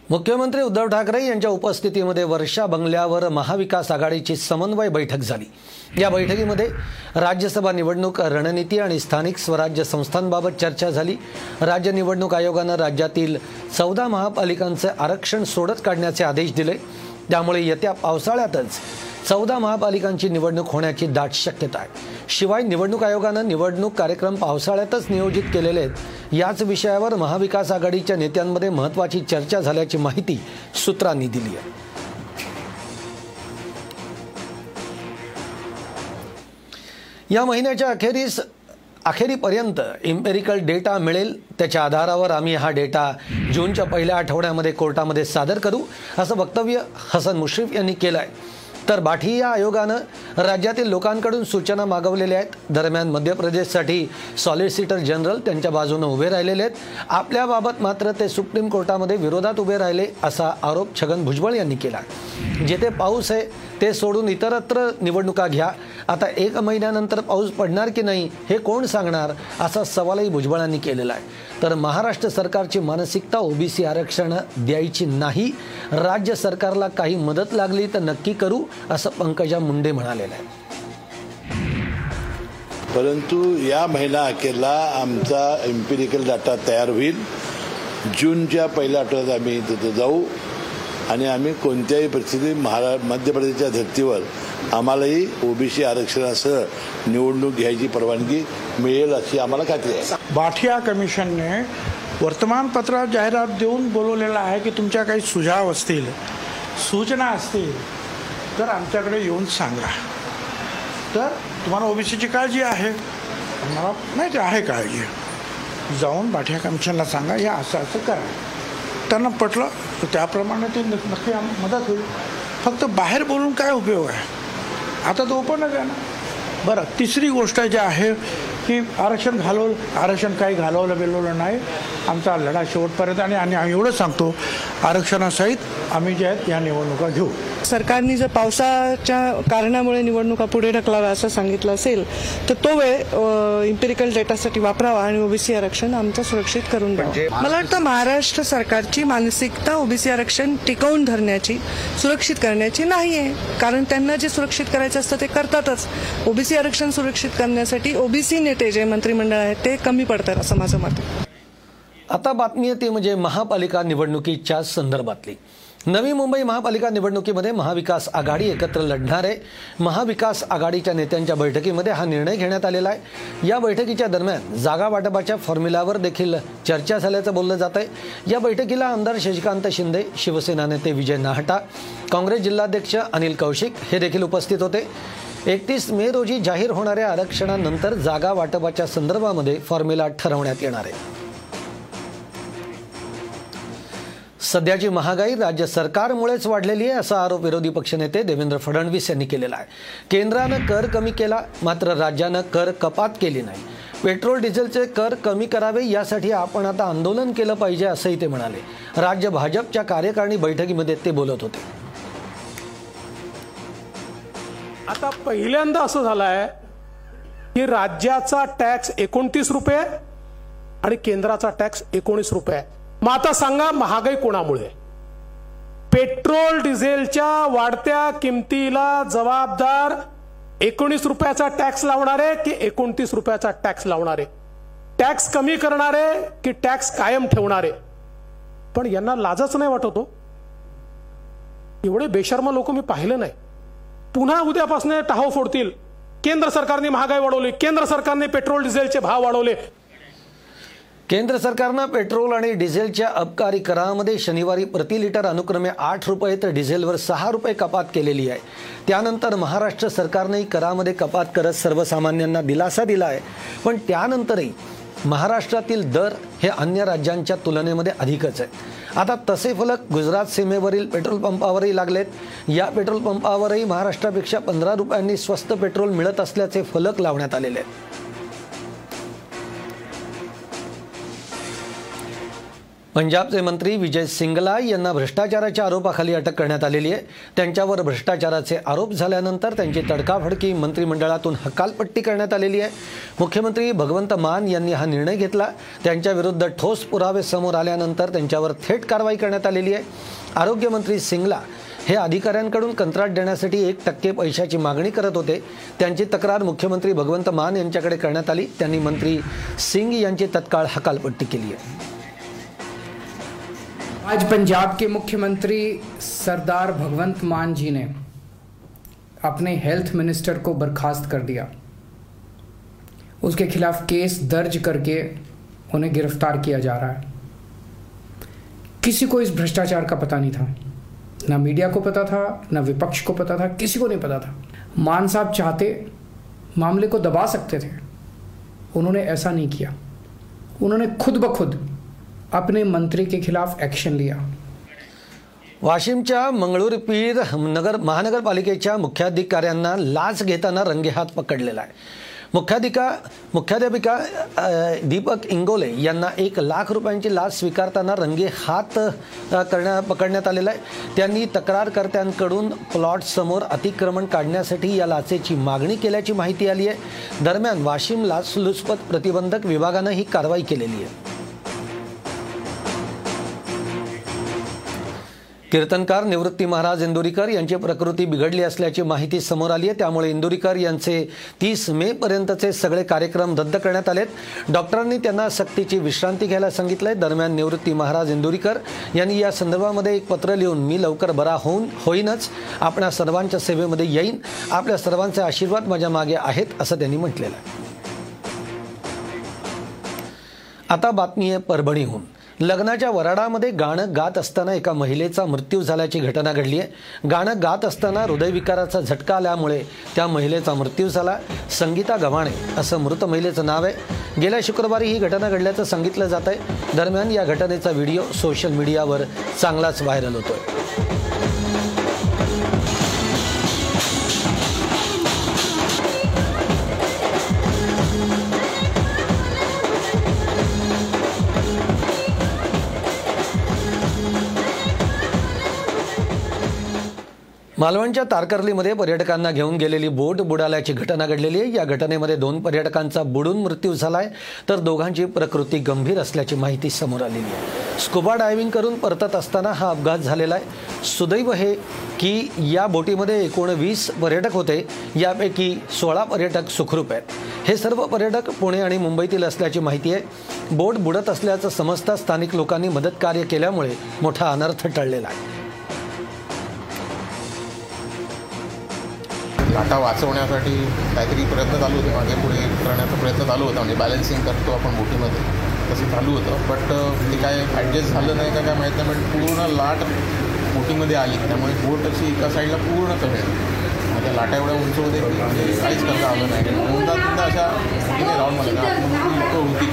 मुख्यमंत्री उद्धव ठाकरे यांच्या उपस्थितीमध्ये वर्षा बंगल्यावर महाविकास आघाडीची समन्वय बैठक झाली. या बैठकीमध्ये राज्यसभा निवडणूक रणनीती आणि स्थानिक स्वराज्य संस्थांबाबत चर्चा झाली. राज्य निवडणूक आयोगानं राज्यातील 14 महापालिकांचे आरक्षण सोडत काढण्याचे आदेश दिले. त्यामुळे येत्या पावसाळ्यातच 14 महापालिकांची निवडणूक होण्याची दाट शक्यता आहे. शिवाय निवडणूक आयोगानं निवडणूक कार्यक्रम पावसाळ्यातच नियोजित केलेले आहेत. याच विषयावर महाविकास आघाडीच्या नेत्यांमध्ये महत्त्वाची चर्चा झाल्याची माहिती सूत्रांनी दिली आहे. या महिन्याच्या अखेरीपर्यंत एम्पेरिकल डेटा मिळेल, त्याच्या आधारावर आम्ही हा डेटा जूनच्या पहिल्या आठवड्यामध्ये कोर्टामध्ये सादर करू, असं वक्तव्य हसन मुशरिफ यांनी केलं आहे. तर बाठी या आयोगानं राज्यातील लोकांकडून सूचना मागवलेल्या आहेत. दरम्यान मध्य प्रदेशसाठी सॉलिसिटर जनरल त्यांच्या बाजूनं उभे राहिलेले आहेत. आपल्याबाबत मात्र ते सुप्रीम कोर्टामध्ये विरोधात उभे राहिले, असा आरोप छगन भुजबळ यांनी केला. जिथे पाऊस आहे ते सोडून इतरत्र निवडणुका घ्या. आता 1 महिन्यानंतर पाऊस पडणार की नाही हे कोण सांगणार, असा सवालही भुजबळांनी केलेला आहे. तर महाराष्ट्र सरकारची मानसिकता ओबीसी आरक्षण द्यायची नाही. राज्य सरकारला काही मदत लागली तर नक्की करू, असं पंकजा मुंडे म्हणालेलं आहे. परंतु या महिना अखेरला आमचा एम्पिरिकल डाटा तयार होईल. जूनच्या पहिल्या आठवड्यात आम्ही तिथे जाऊ आणि आम्ही कोणत्याही परिस्थितीत मध्य प्रदेशच्या धर्तीवर आम्हालाही ओबीसी आरक्षणासह निवडणूक घ्यायची परवानगी मिळेल अशी आम्हाला खात्री आहे. भाटिया कमिशनने वर्तमानपत्रात जाहिरात देऊन बोलवलेला आहे की तुमच्या काही सुझाव असतील, सूचना असतील तर आमच्याकडे येऊन सांगा. तर तुम्हाला ओबीसीची काळजी आहे, मला नाही ते आहे काळजी, जाऊन पाठ्या कमिशनला सांगा या असं असं करा, त्यांना पटलं तर त्याप्रमाणे ते नक्की मदत होईल. फक्त बाहेर बोलून काय उपयोग आहे, आता तो ओपनच आहे ना. बरं, तिसरी गोष्ट जी आहे की आरक्षण घालवलं, आरक्षण काही घालवलं बिलवलं नाही, आमचा लढा शेवटपर्यंत. आणि आम्ही एवढंच सांगतो, आरक्षणासहित आम्ही जे आहेत या निवडणुका घेऊ. सरकारने जर पावसाच्या कारणामुळे निवडणुका पुढे ढकलाव्या असं सांगितलं असेल तर तो वेळ इम्पेरिकल डेटासाठी वापरावा आणि ओबीसी आरक्षण आमचं सुरक्षित करून द्यावं. मला वाटतं महाराष्ट्र सरकारची मानसिकता ओबीसी आरक्षण टिकवून धरण्याची, सुरक्षित करण्याची नाही आहे, कारण त्यांना जे सुरक्षित करायचं असतं ते करतातच. ओबीसी आरक्षण सुरक्षित करण्यासाठी ओबीसी नेते जे मंत्रिमंडळ आहे ते कमी पडतात असं माझं मत. आता बातमी आहे ते म्हणजे महापालिका निवडणुकीच्या संदर्भातली. नवी मुंबई महापालिका निवडणुकीमध्ये महाविकास आघाडी एकत्र लढणार आहे. महाविकास आघाडीच्या नेत्यांच्या बैठकीमध्ये हा निर्णय घेण्यात आलेला आहे. या बैठकीच्या दरम्यान जागा वाटपाच्या फॉर्म्युलावर देखील चर्चा झाल्याचं बोललं जात आहे. या बैठकीला आमदार शेशकांत शिंदे, शिवसेना नेते विजय नाहटा, काँग्रेस जिल्हाध्यक्ष अनिल कौशिक हे देखील उपस्थित होते. 31 मे रोजी जाहीर होणाऱ्या आरक्षणानंतर जागा वाटपाच्या संदर्भामध्ये फॉर्म्युला ठरवण्यात येणार आहे. सध्याची महागाई राज्य सरकारमुळेच वाढलेली आहे असा आरोप विरोधी पक्षनेते देवेंद्र फडणवीस यांनी केलेला आहे. केंद्रानं कर कमी केला, मात्र राज्यानं कर कपात केली नाही. पेट्रोल डिझेलचे कर कमी करावे यासाठी आपण आता आंदोलन केलं पाहिजे असंही ते म्हणाले. राज्य भाजपच्या कार्यकारिणी बैठकीमध्ये ते बोलत होते. आता पहिल्यांदा असं झालं आहे की राज्याचा टॅक्स 29 रुपये आणि केंद्राचा टॅक्स 19 रुपये. मग आता सांगा महागाई कोणामुळे? पेट्रोल डिझेलच्या वाढत्या किमतीला जबाबदार 19 रुपयाचा टॅक्स लावणारे की 29 रुपयाचा टॅक्स लावणारे? टॅक्स कमी करणारे की टॅक्स कायम ठेवणारे? पण यांना लाजच नाही वाटत हो. एवढे बेशर्म लोक मी पाहिले नाही. पुन्हा उद्यापासून टाहो फोडतील, केंद्र सरकारने महागाई वाढवली, केंद्र सरकारने पेट्रोल डिझेलचे भाव वाढवले. केंद्र सरकारनं पेट्रोल आणि डिझेलच्या अबकारी करामध्ये शनिवारी प्रति लिटर अनुक्रमे 8 रुपये तर डिझेलवर 6 रुपये कपात केलेली आहे. त्यानंतर महाराष्ट्र सरकारनेही करामध्ये कपात करत सर्वसामान्यांना दिलासा दिला आहे. पण त्यानंतरही महाराष्ट्रातील दर हे अन्य राज्यांच्या तुलनेमध्ये अधिकच आहेत. आता तसे फलक गुजरात सीमेवरील पेट्रोल पंपावरही लागलेत. या पेट्रोल पंपावरही महाराष्ट्रापेक्षा 15 रुपयांनी स्वस्त पेट्रोल मिळत असल्याचे फलक लावण्यात आलेले आहेत. पंजाबचे मंत्री विजय सिंगला यांना भ्रष्टाचाराच्या आरोपाखाली अटक करण्यात आलेली आहे. त्यांच्यावर भ्रष्टाचाराचे आरोप झाल्यानंतर त्यांची तडकाफडकी मंत्रिमंडळातून हकालपट्टी करण्यात आलेली आहे. मुख्यमंत्री भगवंत मान यांनी हा निर्णय घेतला. त्यांच्याविरुद्ध ठोस पुरावे समोर आल्यानंतर त्यांच्यावर थेट कारवाई करण्यात आलेली आहे. आरोग्यमंत्री सिंगला हे अधिकाऱ्यांकडून कंत्राट देण्यासाठी 1% पैशाची मागणी करत होते. त्यांची तक्रार मुख्यमंत्री भगवंत मान यांच्याकडे करण्यात आली. त्यांनी मंत्री सिंग यांची तत्काळ हकालपट्टी केली आहे. आज पंजाब के मुख्यमंत्री सरदार भगवंत मान जी ने अपने हेल्थ मिनिस्टर को बर्खास्त कर दिया. उसके खिलाफ केस दर्ज करके उन्हें गिरफ्तार किया जा रहा है. किसी को इस भ्रष्टाचार का पता नहीं था, ना मीडिया को पता था, ना विपक्ष को पता था, किसी को नहीं पता था. मान साहब चाहते मामले को दबा सकते थे, उन्होंने ऐसा नहीं किया. उन्होंने खुद ब खुद अपने मंत्री के खिलाफ एक्शन लिया. वाशिमच्या मंगळूरपीर महानगरपालिकेच्या मुख्याधिकाऱ्यांना लाच घेताना रंगेहात पकडलेला आहे. मुख्याध्यापिका दीपक इंगोले यांना 1 लाख रुपयांची लाच स्वीकारताना रंगेहात पकडण्यात आलेला आहे. त्यांनी तक्रारकर्त्यांकडून प्लॉटसमोर अतिक्रमण काढण्यासाठी या लाचेची मागणी केल्याची माहिती आली आहे. दरम्यान वाशिम लाचलुचपत प्रतिबंधक विभागानं ही कारवाई केलेली आहे. कीर्तनकार निवृत्ती महाराज इंदुरीकर यांची प्रकृती बिघडली असल्याची माहिती समोर आली आहे. त्यामुळे इंदुरीकर यांचे 30 मे पर्यंतचे सगळे कार्यक्रम रद्द करण्यात आलेत. डॉक्टरांनी त्यांना सक्तीची विश्रांती घ्यायला सांगितलं आहे. दरम्यान निवृत्ती महाराज इंदुरीकर यांनी या संदर्भामध्ये एक पत्र लिहून मी लवकर बरा होईनच, आपणा सर्वांच्या सेवेमध्ये येईन, आपल्या सर्वांचे आशीर्वाद माझ्या मागे आहेत असं त्यांनी म्हटलेलं आहे. आता बातमी आहे परभणीहून. लग्नाच्या वराडामध्ये गाणं गात असताना एका महिलेचा मृत्यू झाल्याची घटना घडली आहे. गाणं गात असताना हृदयविकाराचा झटका आल्यामुळे त्या महिलेचा मृत्यू झाला. संगीता गव्हाणे असं मृत महिलेचं नाव आहे. गेल्या शुक्रवारी ही घटना घडल्याचं सांगितलं जात आहे. दरम्यान या घटनेचा व्हिडिओ सोशल मीडियावर चांगलाच व्हायरल होतोय. मालवणच्या तारकर्लीमध्ये पर्यटकांना घेऊन गेलेली बोट बुडाल्याची घटना घडलेली आहे. या घटनेमध्ये 2 पर्यटकांचा बुडून मृत्यू झाला आहे, तर दोघांची प्रकृती गंभीर असल्याची माहिती समोर आलेली आहे. स्कुबा डायव्हिंग करून परतत असताना हा अपघात झालेला आहे. सुदैव हे की या बोटीमध्ये 19 पर्यटक होते. यापैकी 16 पर्यटक सुखरूप आहेत. हे सर्व पर्यटक पुणे आणि मुंबईतील असल्याची माहिती आहे. बोट बुडत असल्याचं समजता स्थानिक लोकांनी मदतकार्य केल्यामुळे मोठा अनर्थ टळलेला आहे. काटा वाचवण्यासाठी काहीतरी प्रयत्न चालू होते, मागे पुढे करण्याचा प्रयत्न चालू होता. म्हणजे बॅलन्सिंग करतो आपण बोटीमध्ये तसं चालू होतं, बट ते काय ॲडजस्ट झालं नाही का काय माहीत नाही, पण पूर्ण लाट बोटीमध्ये आली. त्यामुळे बोट अशी एका साईडला पूर्ण चढली. त्या लाटा एवढ्या उंच होते म्हणजे काहीच करता आलं नाही. दोनदा अशा बोटीने राऊंडमध्ये लोकं होती,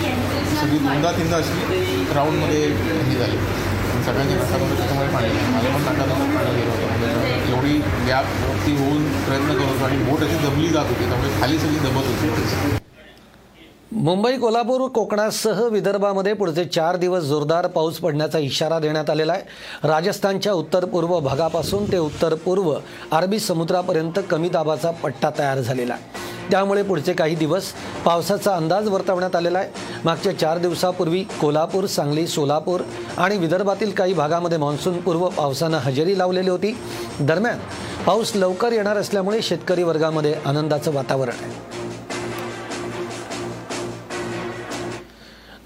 सगळी दोनदा अशी राऊंडमध्ये ही झाली. सगळ्यांची नाकाबंद त्याच्यामुळे पाणी, माझ्या पण नाकाबंद पाणी गेलं होतं. एवढी गॅपवरती होऊन प्रयत्न करत होतो आणि बोट अशी दबली जात होती, त्यामुळे खाली सगळी दबत होती. मुंबई, कोल्हापूर, कोकणासह विदर्भामध्ये पुढचे 4 दिवस जोरदार पाऊस पडण्याचा इशारा देण्यात आलेला आहे. राजस्थानच्या उत्तर पूर्व भागापासून ते उत्तर पूर्व अरबी समुद्रापर्यंत कमी दाबाचा पट्टा तयार झालेला आहे. त्यामुळे पुढचे काही दिवस पावसाचा अंदाज वर्तवण्यात आलेला आहे. मागच्या 4 दिवसापूर्वी कोल्हापूर, सांगली, सोलापूर आणि विदर्भातील काही भागामध्ये मान्सूनपूर्व पावसानं हजेरी लावलेली होती. दरम्यान पाऊस लवकर येणार असल्यामुळे शेतकरी वर्गामध्ये आनंदाचं वातावरण आहे.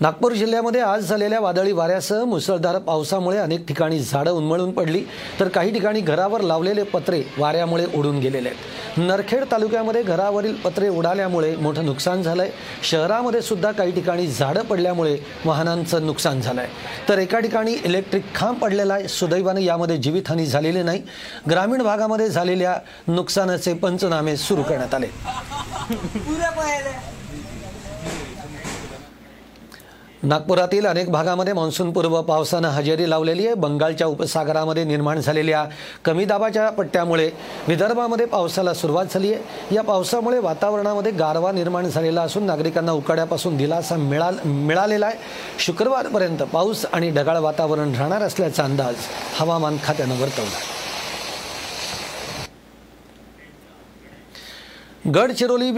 नागपूर जिल्ह्यामध्ये आज झालेल्या वादळी वाऱ्यासह मुसळधार पावसामुळे अनेक ठिकाणी झाडं उन्मळून पडली, तर काही ठिकाणी घरावर लावलेले पत्रे वाऱ्यामुळे उडून गेलेले आहेत. नरखेड तालुक्यामध्ये घरावरील पत्रे उडाल्यामुळे मोठं नुकसान झालं आहे. शहरामध्ये सुद्धा काही ठिकाणी झाडं पडल्यामुळे वाहनांचं नुकसान झालं आहे, तर एका ठिकाणी इलेक्ट्रिक खांब पडलेला आहे. सुदैवाने यामध्ये जीवितहानी झालेली नाही. ग्रामीण भागामध्ये झालेल्या नुकसानाचे पंचनामे सुरू करण्यात आले. नागपुरातील अनेक भागामध्ये मान्सूनपूर्व पावसानं हजेरी लावलेली आहे. बंगालच्या उपसागरामध्ये निर्माण झालेल्या कमी दाबाच्या पट्ट्यामुळे विदर्भामध्ये पावसाला सुरुवात झाली आहे. या पावसामुळे वातावरणामध्ये गारवा निर्माण झालेला असून नागरिकांना उकाड्यापासून दिलासा मिळालेला आहे. शुक्रवारपर्यंत पाऊस आणि ढगाळ वातावरण राहणार असल्याचा अंदाज हवामान खात्यानं वर्तवला आहे. गडचिरोली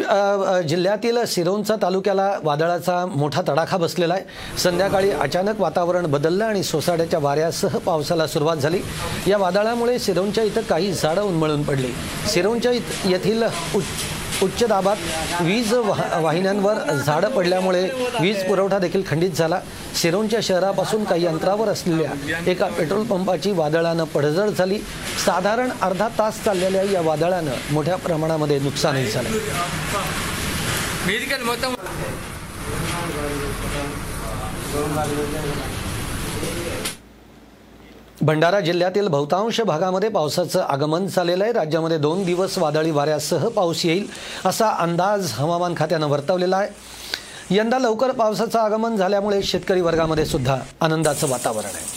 जिल्ह्यातील सिरोंचा तालुक्याला वादळाचा मोठा तडाखा बसलेला आहे. संध्याकाळी अचानक वातावरण बदललं आणि सोसाट्याच्या वाऱ्यासह पावसाला सुरुवात झाली. या वादळामुळे सिरोंच्या इथं काही झाडं उन्मळून पडली. सिरोंच्या येथील उच्च दाबात वीज वाहिन्यांवर झाडं पडल्यामुळे वीज पुरवठा देखील खंडित झाला. सिरोंच्या शहरापासून काही अंतरावर असलेल्या एका पेट्रोल पंपाची वादळानं पडझड झाली. साधारण अर्धा तास चाललेल्या या वादळानं मोठ्या प्रमाणामध्ये नुकसानही झालं. भंडारा जिल्ह्यातील बहुतांश भागामध्ये पावसाचं आगमन झालेलं आहे. राज्यामध्ये 2 दिवस वादळी वाऱ्यासह पाऊस येईल असा अंदाज हवामान खात्यानं वर्तवलेला आहे. यंदा लवकर पावसाचं आगमन झाल्यामुळे शेतकरी वर्गामध्ये सुद्धा आनंदाचं वातावरण आहे.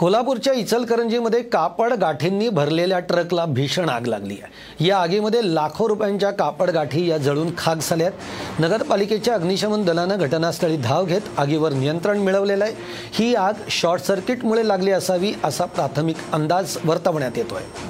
कोल्हापूरच्या इचलकरंजीमध्ये कापड गाठींनी भरलेल्या ट्रकला भीषण आग लागली आहे. या आगीमध्ये लाखो रुपयांच्या कापड गाठी या जळून खाक झाल्या आहेत. नगरपालिकेच्या अग्निशमन दलानं घटनास्थळी धाव घेत आगीवर नियंत्रण मिळवलेलं आहे. ही आग शॉर्ट सर्किटमुळे लागली असावी असा प्राथमिक अंदाज वर्तवण्यात येतो आहे.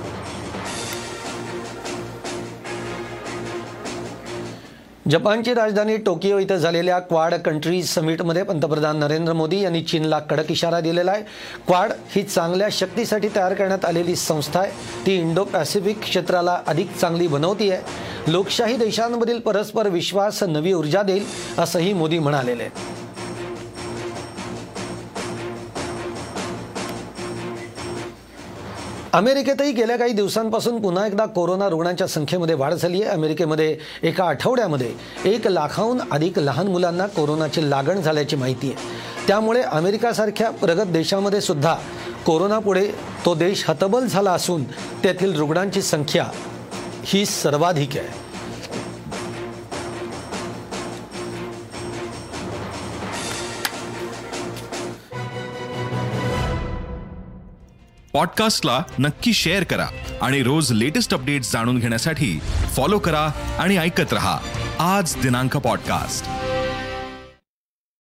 जपानची राजधानी टोकियो इथं झालेल्या क्वाड कंट्रीज समिटमध्ये पंतप्रधान नरेंद्र मोदी यांनी चीनला कडक इशारा दिलेला आहे. क्वाड ही चांगल्या शक्तीसाठी तयार करण्यात आलेली संस्था आहे. ती इंडो पॅसिफिक क्षेत्राला अधिक चांगली बनवते आहे. लोकशाही देशांमधील परस्पर विश्वास नवी ऊर्जा देईल असंही मोदी म्हणालेले आहे. अमेरिकेतही गेल्या काही दिवसांपासून पुन्हा एकदा कोरोना रुग्णांच्या संख्येमध्ये वाढ झाली आहे. अमेरिकेमध्ये एका आठवड्यामध्ये 1 लाखाहून अधिक लहान मुलांना कोरोनाची लागण झाल्याची माहिती आहे. त्यामुळे अमेरिकासारख्या प्रगत देशामध्ये सुद्धा कोरोनापुढे तो देश हतबल झाला असून तेथील रुग्णांची संख्या ही सर्वाधिक आहे. पॉडकास्टला नक्की शेअर करा आणि रोज लेटेस्ट अपडेट्स जाणून घेण्यासाठी फॉलो करा आणि ऐकत रहा आज दिनांक पॉडकास्ट.